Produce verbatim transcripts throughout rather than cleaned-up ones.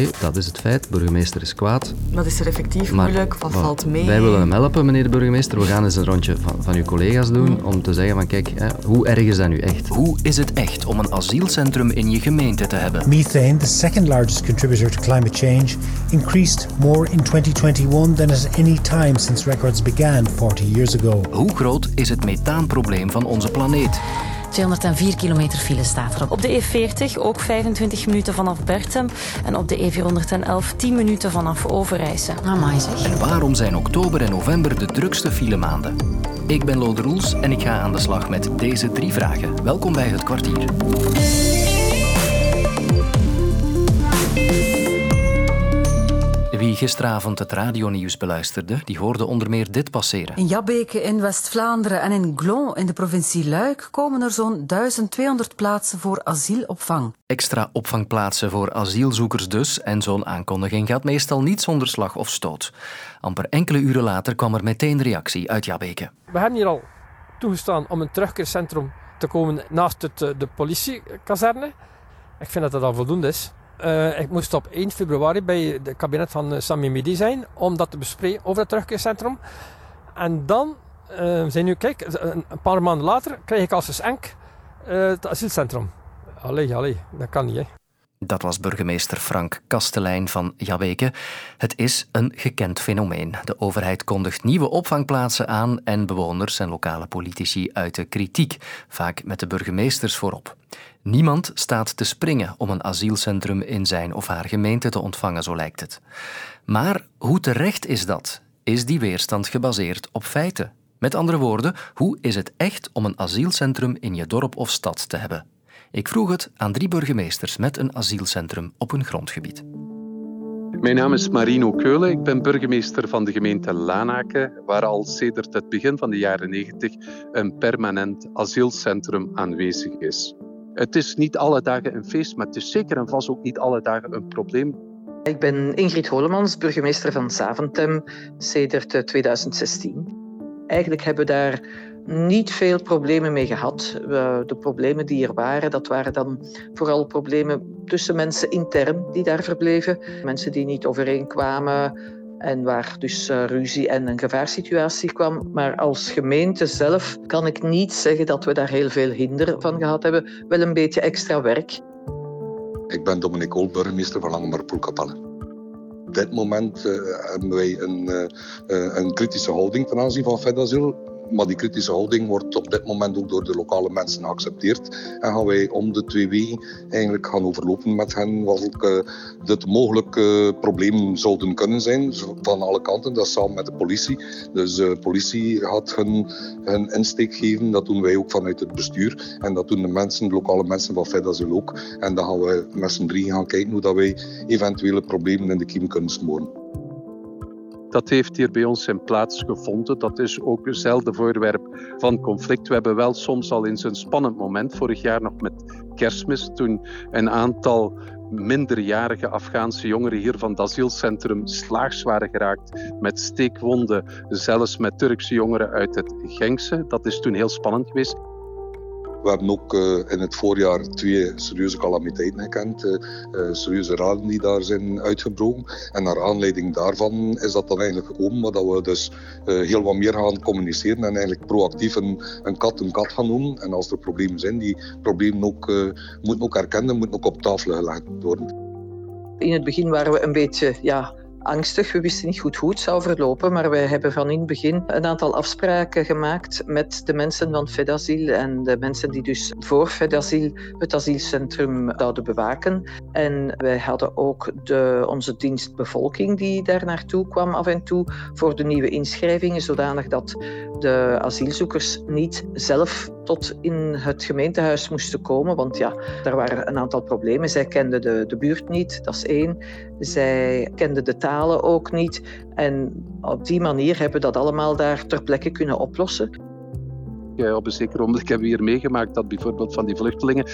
oké, dat is het feit, burgemeester is kwaad. Wat is er effectief maar, moeilijk? Wat maar, valt mee? Wij willen hem helpen, meneer de burgemeester. We gaan eens een rondje van, van uw collega's doen om te zeggen van kijk, hè, hoe erg is dat nu echt? Hoe is het echt om een asielcentrum in je gemeente te hebben? Methane, the second largest contributor to climate change, increased more in twenty twenty-one than at any time since records began forty years ago. Hoe groot is het methaanprobleem van onze planeet? tweehonderdvier kilometer file staat erop. Op de E veertig ook vijfentwintig minuten vanaf Bertem. En op de E vierhonderdelf tien minuten vanaf Overijse. Amai zeg. En waarom zijn oktober en november de drukste filemaanden? Ik ben Lode Roels en ik ga aan de slag met deze drie vragen. Welkom bij Het Kwartier. Wie gisteravond het radionieuws beluisterde, die hoorde onder meer dit passeren. In Jabbeke in West-Vlaanderen en in Glon in de provincie Luik komen er zo'n twaalfhonderd plaatsen voor asielopvang. Extra opvangplaatsen voor asielzoekers dus, en zo'n aankondiging gaat meestal niet zonder slag of stoot. Amper enkele uren later kwam er meteen reactie uit Jabbeke. We hebben hier al toegestaan om een terugkeercentrum te komen naast het, de politiekazerne. Ik vind dat dat al voldoende is. Uh, ik moest op één februari bij het kabinet van uh, Sammy Midi zijn om dat te bespreken over het terugkeercentrum. En dan, uh, zijn nu, kijk, een paar maanden later krijg ik als geschenk uh, het asielcentrum. Allee, allee, dat kan niet, hè. Dat was burgemeester Frank Kastelein van Jabbeke. Het is een gekend fenomeen. De overheid kondigt nieuwe opvangplaatsen aan en bewoners en lokale politici uiten kritiek, vaak met de burgemeesters voorop. Niemand staat te springen om een asielcentrum in zijn of haar gemeente te ontvangen, zo lijkt het. Maar hoe terecht is dat? Is die weerstand gebaseerd op feiten? Met andere woorden, hoe is het echt om een asielcentrum in je dorp of stad te hebben? Ik vroeg het aan drie burgemeesters met een asielcentrum op hun grondgebied. Mijn naam is Marino Keulen. Ik ben burgemeester van de gemeente Lanaken, waar al sedert het begin van de jaren negentig een permanent asielcentrum aanwezig is. Het is niet alle dagen een feest, maar het is zeker en vast ook niet alle dagen een probleem. Ik ben Ingrid Holemans, burgemeester van Saventem, sedert tweeduizend zestien. Eigenlijk hebben we daar niet veel problemen mee gehad. De problemen die er waren, dat waren dan vooral problemen tussen mensen intern die daar verbleven. Mensen die niet overeenkwamen en waar dus ruzie en een gevaarssituatie kwam. Maar als gemeente zelf kan ik niet zeggen dat we daar heel veel hinder van gehad hebben. Wel een beetje extra werk. Ik ben Dominique Oldburg, burgemeester van Langemaarpoel Capelle. Op dit moment uh, hebben wij een, uh, uh, een kritische houding ten aanzien van Fedasil. Maar die kritische houding wordt op dit moment ook door de lokale mensen geaccepteerd. En gaan wij om de twee weken eigenlijk gaan overlopen met hen welke uh, dit mogelijke uh, problemen zouden kunnen zijn. Van alle kanten, dat samen met de politie. Dus de uh, politie gaat hun, hun insteek geven. Dat doen wij ook vanuit het bestuur. En dat doen de mensen, de lokale mensen van Fedasil ook. En dan gaan we met z'n drieën gaan kijken hoe dat wij eventuele problemen in de kiem kunnen smoren. Dat heeft hier bij ons zijn plaats gevonden. Dat is ook een zelden voorwerp van conflict. We hebben wel soms al eens een spannend moment. Vorig jaar nog met Kerstmis, toen een aantal minderjarige Afghaanse jongeren hier van het asielcentrum slaags waren geraakt met steekwonden, zelfs met Turkse jongeren uit het Genkse. Dat is toen heel spannend geweest. We hebben ook in het voorjaar twee serieuze calamiteiten gekend. Serieuze rellen die daar zijn uitgebroken. En naar aanleiding daarvan is dat dan eigenlijk gekomen. Maar dat we dus heel wat meer gaan communiceren. En eigenlijk proactief een, een kat een kat gaan noemen. En als er problemen zijn, die problemen ook, moeten ook herkennen. Moeten ook op tafel gelegd worden. In het begin waren we een beetje... ja, angstig, we wisten niet goed hoe het zou verlopen, maar wij hebben van in het begin een aantal afspraken gemaakt met de mensen van Fedasil en de mensen die dus voor Fedasil het asielcentrum zouden bewaken. En wij hadden ook de, onze dienstbevolking die daar naartoe kwam af en toe voor de nieuwe inschrijvingen, zodanig dat de asielzoekers niet zelf tot in het gemeentehuis moesten komen, want ja, daar waren een aantal problemen. Zij kenden de, de buurt niet, dat is één. Zij kenden de talen ook niet. En op die manier hebben we dat allemaal daar ter plekke kunnen oplossen. uh, op een zeker moment, ik heb hier meegemaakt dat bijvoorbeeld van die vluchtelingen,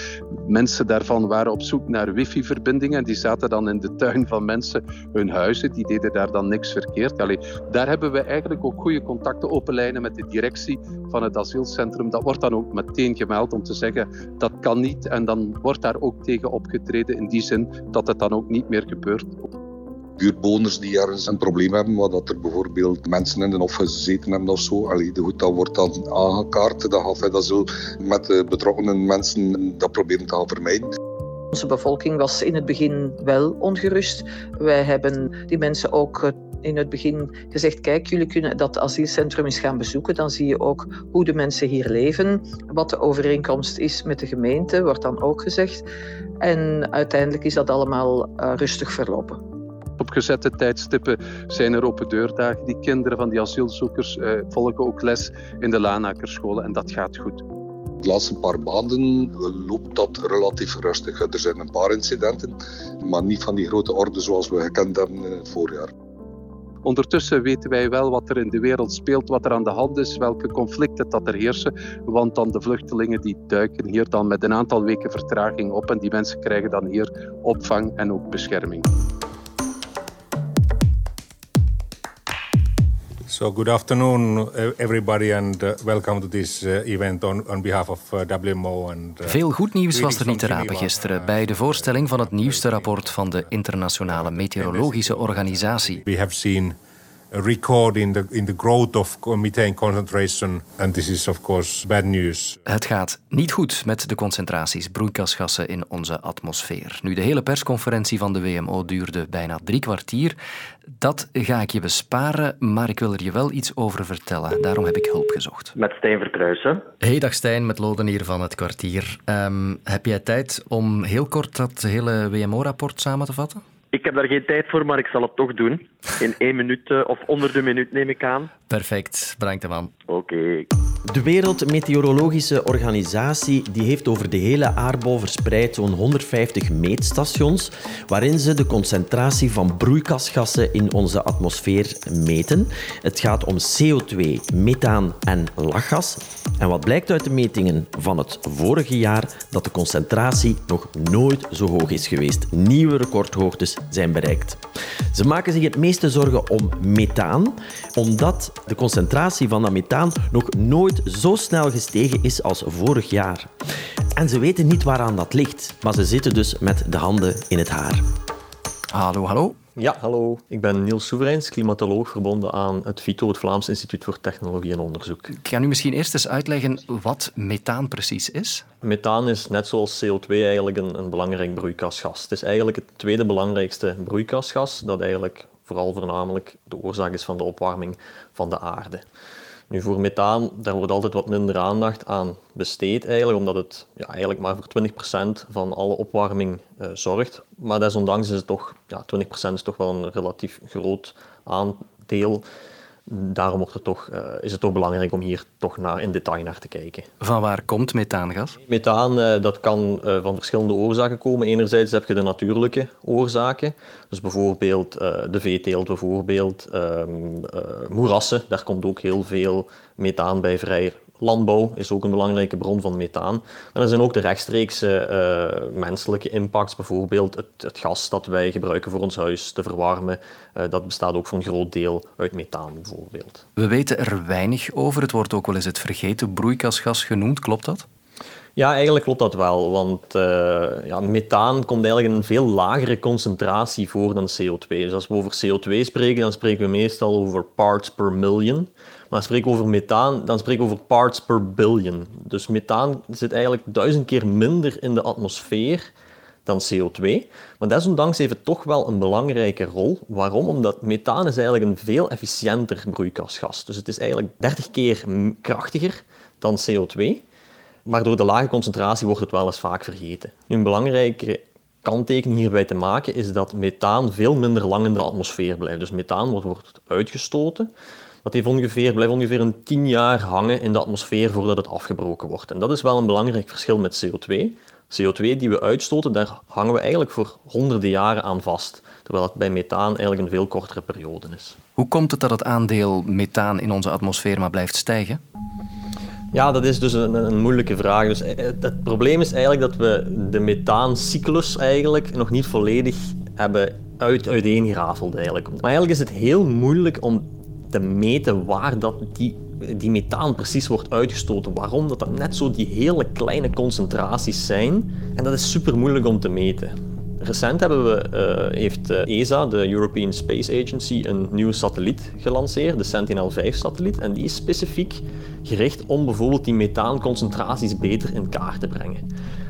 mensen daarvan waren op zoek naar wifi-verbindingen en die zaten dan in de tuin van mensen hun huizen, die deden daar dan niks verkeerd. Allee, daar hebben we eigenlijk ook goede contacten, open lijnen met de directie van het asielcentrum. Dat wordt dan ook meteen gemeld om te zeggen dat kan niet en dan wordt daar ook tegen opgetreden in die zin dat het dan ook niet meer gebeurt. Buurtbewoners die ergens een probleem hebben, maar dat er bijvoorbeeld mensen in de hof gezeten hebben of zo. Allee, goed, dat wordt dan aangekaart. Dat gaat dat zo met de betrokkenen mensen dat proberen te gaan vermijden. Onze bevolking was in het begin wel ongerust. Wij hebben die mensen ook in het begin gezegd, kijk, jullie kunnen dat asielcentrum eens gaan bezoeken. Dan zie je ook hoe de mensen hier leven. Wat de overeenkomst is met de gemeente, wordt dan ook gezegd. En uiteindelijk is dat allemaal uh, rustig verlopen. Op gezette tijdstippen zijn er open deurdagen. Die kinderen van die asielzoekers eh, volgen ook les in de Lanakerscholen en dat gaat goed. De laatste paar maanden loopt dat relatief rustig. Er zijn een paar incidenten, maar niet van die grote orde zoals we gekend hebben vorig jaar. Ondertussen weten wij wel wat er in de wereld speelt, wat er aan de hand is, welke conflicten dat er heersen. Want dan de vluchtelingen die duiken hier dan met een aantal weken vertraging op en die mensen krijgen dan hier opvang en ook bescherming. So good afternoon, everybody, and uh, welcome to this uh, event on, on behalf of uh, W M O. And, uh, Veel goed nieuws was er niet te rapen gisteren bij de voorstelling van het nieuwste rapport van de Internationale Meteorologische Organisatie. We have seen a record in the in the growth of methane concentration, and this is of course bad news. Het gaat niet goed met de concentraties broeikasgassen in onze atmosfeer. Nu, de hele persconferentie van de W M O duurde bijna drie kwartier. Dat ga ik je besparen, maar ik wil er je wel iets over vertellen. Daarom heb ik hulp gezocht. Met Stijn Vertruisen. Hey, dag Stijn, met Loden hier van het kwartier. Um, heb jij tijd om heel kort dat hele W M O-rapport samen te vatten? Ik heb daar geen tijd voor, maar ik zal het toch doen. In één minuut of onder de minuut neem ik aan. Perfect, bedankt man. Oké. Okay. De Wereldmeteorologische Organisatie die heeft over de hele aardbol verspreid zo'n honderdvijftig meetstations waarin ze de concentratie van broeikasgassen in onze atmosfeer meten. Het gaat om C O twee, methaan en lachgas. En wat blijkt uit de metingen van het vorige jaar? Dat de concentratie nog nooit zo hoog is geweest. Nieuwe recordhoogtes zijn bereikt. Ze maken zich het meeste zorgen om methaan, omdat de concentratie van dat methaan nog nooit zo snel gestegen is als vorig jaar. En ze weten niet waaraan dat ligt, maar ze zitten dus met de handen in het haar. Hallo, hallo. Ja, hallo. Ik ben Niels Soeverijns, klimatoloog verbonden aan het VITO, het Vlaams Instituut voor Technologie en Onderzoek. Ik ga nu misschien eerst eens uitleggen wat methaan precies is. Methaan is net zoals C O twee eigenlijk een, een belangrijk broeikasgas. Het is eigenlijk het tweede belangrijkste broeikasgas dat eigenlijk vooral voornamelijk de oorzaak is van de opwarming van de aarde. Nu, voor methaan, daar wordt altijd wat minder aandacht aan besteed eigenlijk, omdat het ja, eigenlijk maar voor twintig procent van alle opwarming eh, zorgt. Maar desondanks is het toch, ja, twintig procent is toch wel een relatief groot aandeel. Daarom wordt het toch, uh, is het toch belangrijk om hier toch naar, in detail naar te kijken. Van waar komt methaangas? Methaan uh, dat kan uh, van verschillende oorzaken komen. Enerzijds heb je de natuurlijke oorzaken. Dus bijvoorbeeld uh, de veeteelt, bijvoorbeeld um, uh, moerassen. Daar komt ook heel veel methaan bij vrij. Landbouw is ook een belangrijke bron van methaan. En er zijn ook de rechtstreekse uh, menselijke impacts, bijvoorbeeld het, het gas dat wij gebruiken voor ons huis te verwarmen. Uh, dat bestaat ook voor een groot deel uit methaan, bijvoorbeeld. We weten er weinig over. Het wordt ook wel eens het vergeten broeikasgas genoemd. Klopt dat? Ja, eigenlijk klopt dat wel, want uh, ja, methaan komt eigenlijk in een veel lagere concentratie voor dan C O twee. Dus als we over C O twee spreken, dan spreken we meestal over parts per million. Maar spreken we over methaan, dan spreken we over parts per billion. Dus methaan zit eigenlijk duizend keer minder in de atmosfeer dan C O twee. Maar desondanks heeft het toch wel een belangrijke rol. Waarom? Omdat methaan is eigenlijk een veel efficiënter broeikasgas. Dus het is eigenlijk dertig keer krachtiger dan C O twee. Maar door de lage concentratie wordt het wel eens vaak vergeten. Nu, een belangrijke kanttekening hierbij te maken is dat methaan veel minder lang in de atmosfeer blijft. Dus methaan wordt, wordt uitgestoten. Dat heeft ongeveer, blijft ongeveer een tien jaar hangen in de atmosfeer voordat het afgebroken wordt. En dat is wel een belangrijk verschil met C O twee. C O twee die we uitstoten, daar hangen we eigenlijk voor honderden jaren aan vast. Terwijl het bij methaan eigenlijk een veel kortere periode is. Hoe komt het dat het aandeel methaan in onze atmosfeer maar blijft stijgen? Ja, dat is dus een, een moeilijke vraag. Dus het, het probleem is eigenlijk dat we de methaancyclus eigenlijk nog niet volledig hebben uit, uiteengraveld eigenlijk. Maar eigenlijk is het heel moeilijk om te meten waar dat die, die methaan precies wordt uitgestoten. Waarom? Dat dat net zo die hele kleine concentraties zijn. En dat is super moeilijk om te meten. Recent hebben we, uh, heeft E S A, de European Space Agency, een nieuwe satelliet gelanceerd, de Sentinel vijf satelliet. En die is specifiek gericht om bijvoorbeeld die methaanconcentraties beter in kaart te brengen.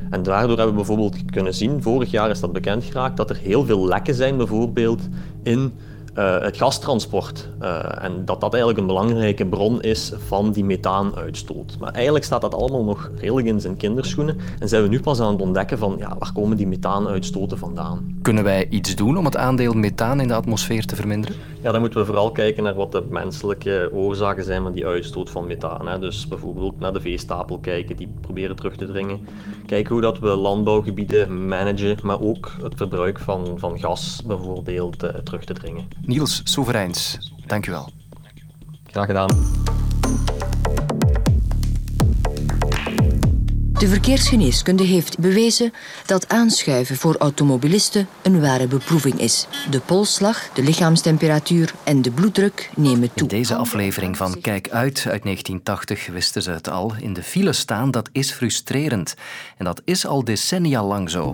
En daardoor hebben we bijvoorbeeld kunnen zien, vorig jaar is dat bekend geraakt, dat er heel veel lekken zijn bijvoorbeeld in uh, het gastransport. Uh, en dat dat eigenlijk een belangrijke bron is van die methaanuitstoot. Maar eigenlijk staat dat allemaal nog redelijk in zijn kinderschoenen. En zijn we nu pas aan het ontdekken van ja, waar komen die methaanuitstoten vandaan. Kunnen wij iets doen om het aandeel methaan in de atmosfeer te verminderen? Ja, dan moeten we vooral kijken naar wat de menselijke oorzaken zijn van die uitstoot van methaan. Hè. Dus bijvoorbeeld naar de veestapel kijken, die proberen terug te dringen. Kijken hoe dat we landbouwgebieden managen, maar ook het verbruik van, van gas bijvoorbeeld eh, terug te dringen. Niels Soeverijns, dank u wel. Graag gedaan. De verkeersgeneeskunde heeft bewezen dat aanschuiven voor automobilisten een ware beproeving is. De polsslag, de lichaamstemperatuur en de bloeddruk nemen toe. In deze aflevering van Kijk Uit uit negentien tachtig wisten ze het al. In de file staan, dat is frustrerend. En dat is al decennia lang zo.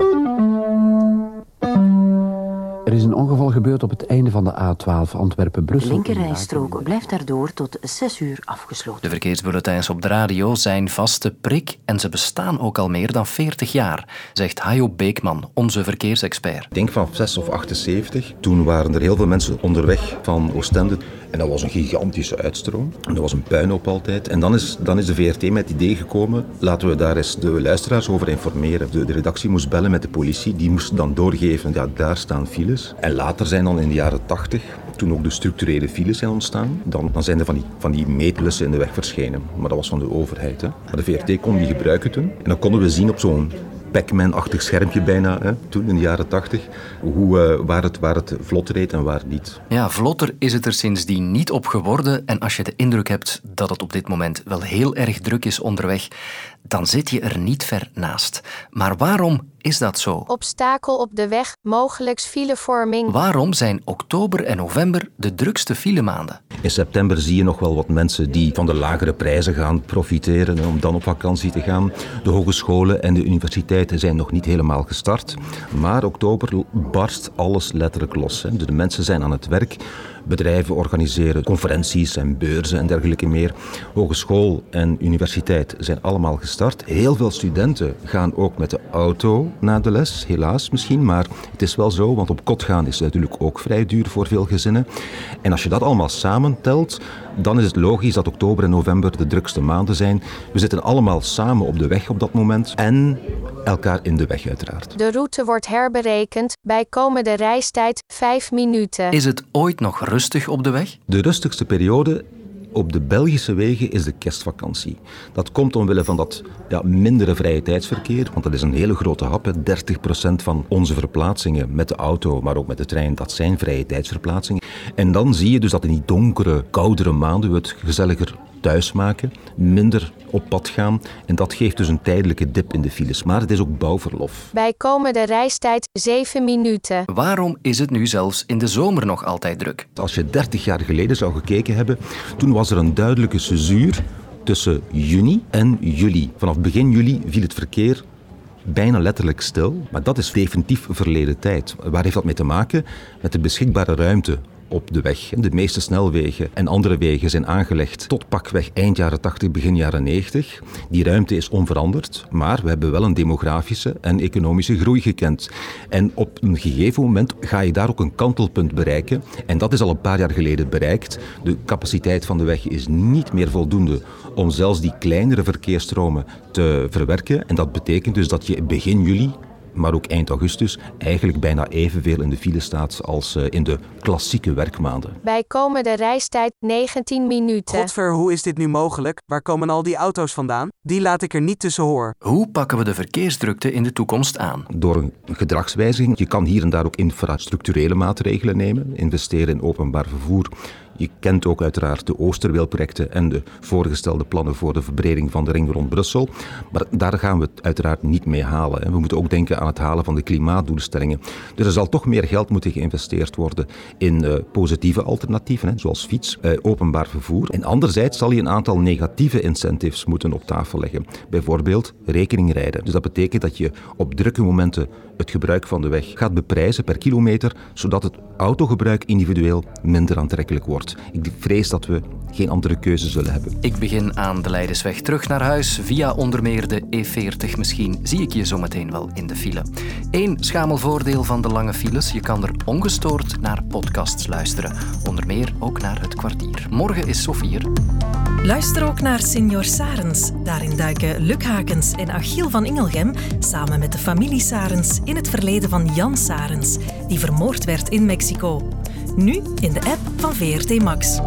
Er is een ongeval gebeurd op het einde van de A twaalf Antwerpen-Brussel. De linkerrijstrook blijft daardoor tot zes uur afgesloten. De verkeersbulletins op de radio zijn vaste prik en ze bestaan ook al meer dan veertig jaar, zegt Hajo Beekman, onze verkeersexpert. Ik denk van zes of achtenzeventig. Toen waren er heel veel mensen onderweg van Oostende. En dat was een gigantische uitstroom. En dat was een puinhoop altijd. En dan is, dan is de V R T met het idee gekomen, laten we daar eens de luisteraars over informeren. De, de redactie moest bellen met de politie, die moest dan doorgeven, ja, daar staan files. En later zijn dan in de jaren tachtig, toen ook de structurele files zijn ontstaan, dan, dan zijn er van die, van die meetlussen in de weg verschenen. Maar dat was van de overheid. Hè. Maar de V R T kon die gebruiken toen. En dan konden we zien op zo'n Pac-Man-achtig schermpje bijna, hè, toen in de jaren tachtig, hoe, uh, waar, het, waar het vlot reed en waar niet. Ja, vlotter is het er sindsdien niet op geworden. En als je de indruk hebt dat het op dit moment wel heel erg druk is onderweg, dan zit je er niet ver naast. Maar waarom is dat zo? Obstakel op de weg, mogelijk filevorming. Waarom zijn oktober en november de drukste filemaanden? In september zie je nog wel wat mensen die van de lagere prijzen gaan profiteren om dan op vakantie te gaan. De hogescholen en de universiteiten zijn nog niet helemaal gestart. Maar oktober barst alles letterlijk los. Hè. Dus de mensen zijn aan het werk. Bedrijven organiseren conferenties en beurzen en dergelijke meer. Hogeschool en universiteit zijn allemaal gestart. Heel veel studenten gaan ook met de auto naar de les, helaas misschien. Maar het is wel zo, want op kot gaan is het natuurlijk ook vrij duur voor veel gezinnen. En als je dat allemaal samentelt, dan is het logisch dat oktober en november de drukste maanden zijn. We zitten allemaal samen op de weg op dat moment en elkaar in de weg uiteraard. De route wordt herberekend, bijkomende reistijd vijf minuten. Is het ooit nog rustig op de weg? De rustigste periode op de Belgische wegen is de kerstvakantie. Dat komt omwille van dat ja, mindere vrije tijdsverkeer, want dat is een hele grote hap. dertig procent van onze verplaatsingen met de auto, maar ook met de trein, dat zijn vrije tijdsverplaatsingen. En dan zie je dus dat in die donkere, koudere maanden we het gezelliger thuis maken, minder op pad gaan. En dat geeft dus een tijdelijke dip in de files. Maar het is ook bouwverlof. Bijkomende reistijd zeven minuten. Waarom is het nu zelfs in de zomer nog altijd druk? Als je dertig jaar geleden zou gekeken hebben, toen was er een duidelijke caesuur tussen juni en juli. Vanaf begin juli viel het verkeer bijna letterlijk stil. Maar dat is definitief verleden tijd. Waar heeft dat mee te maken? Met de beschikbare ruimte op de weg. De meeste snelwegen en andere wegen zijn aangelegd tot pakweg eind jaren tachtig, begin jaren negentig. Die ruimte is onveranderd, maar we hebben wel een demografische en economische groei gekend. En op een gegeven moment ga je daar ook een kantelpunt bereiken. En dat is al een paar jaar geleden bereikt. De capaciteit van de weg is niet meer voldoende om zelfs die kleinere verkeersstromen te verwerken. En dat betekent dus dat je begin juli, maar ook eind augustus, eigenlijk bijna evenveel in de file staat als in de klassieke werkmaanden. Bijkomende reistijd negentien minuten. Godver, hoe is dit nu mogelijk? Waar komen al die auto's vandaan? Die laat ik er niet tussen hoor. Hoe pakken we de verkeersdrukte in de toekomst aan? Door een gedragswijziging. Je kan hier en daar ook infrastructurele maatregelen nemen. Investeren in openbaar vervoer. Je kent ook uiteraard de Oosterweelprojecten en de voorgestelde plannen voor de verbreding van de ring rond Brussel. Maar daar gaan we het uiteraard niet mee halen. We moeten ook denken aan het halen van de klimaatdoelstellingen. Dus er zal toch meer geld moeten geïnvesteerd worden in positieve alternatieven, zoals fiets, openbaar vervoer. En anderzijds zal je een aantal negatieve incentives moeten op tafel leggen. Bijvoorbeeld rekeningrijden. Dus dat betekent dat je op drukke momenten het gebruik van de weg gaat beprijzen per kilometer, zodat het autogebruik individueel minder aantrekkelijk wordt. Ik vrees dat we geen andere keuze zullen hebben. Ik begin aan de Leidseweg terug naar huis, via onder meer de E veertig misschien. Zie ik je zometeen wel in de file. Eén schamel voordeel van de lange files: je kan er ongestoord naar podcasts luisteren. Onder meer ook naar Het Kwartier. Morgen is Sophie er. Luister ook naar Signor Sarens. Daarin duiken Luc Hakens en Achiel van Ingelgem samen met de familie Sarens in het verleden van Jan Sarens, die vermoord werd in Mexico. Nu in de app van V R T Max.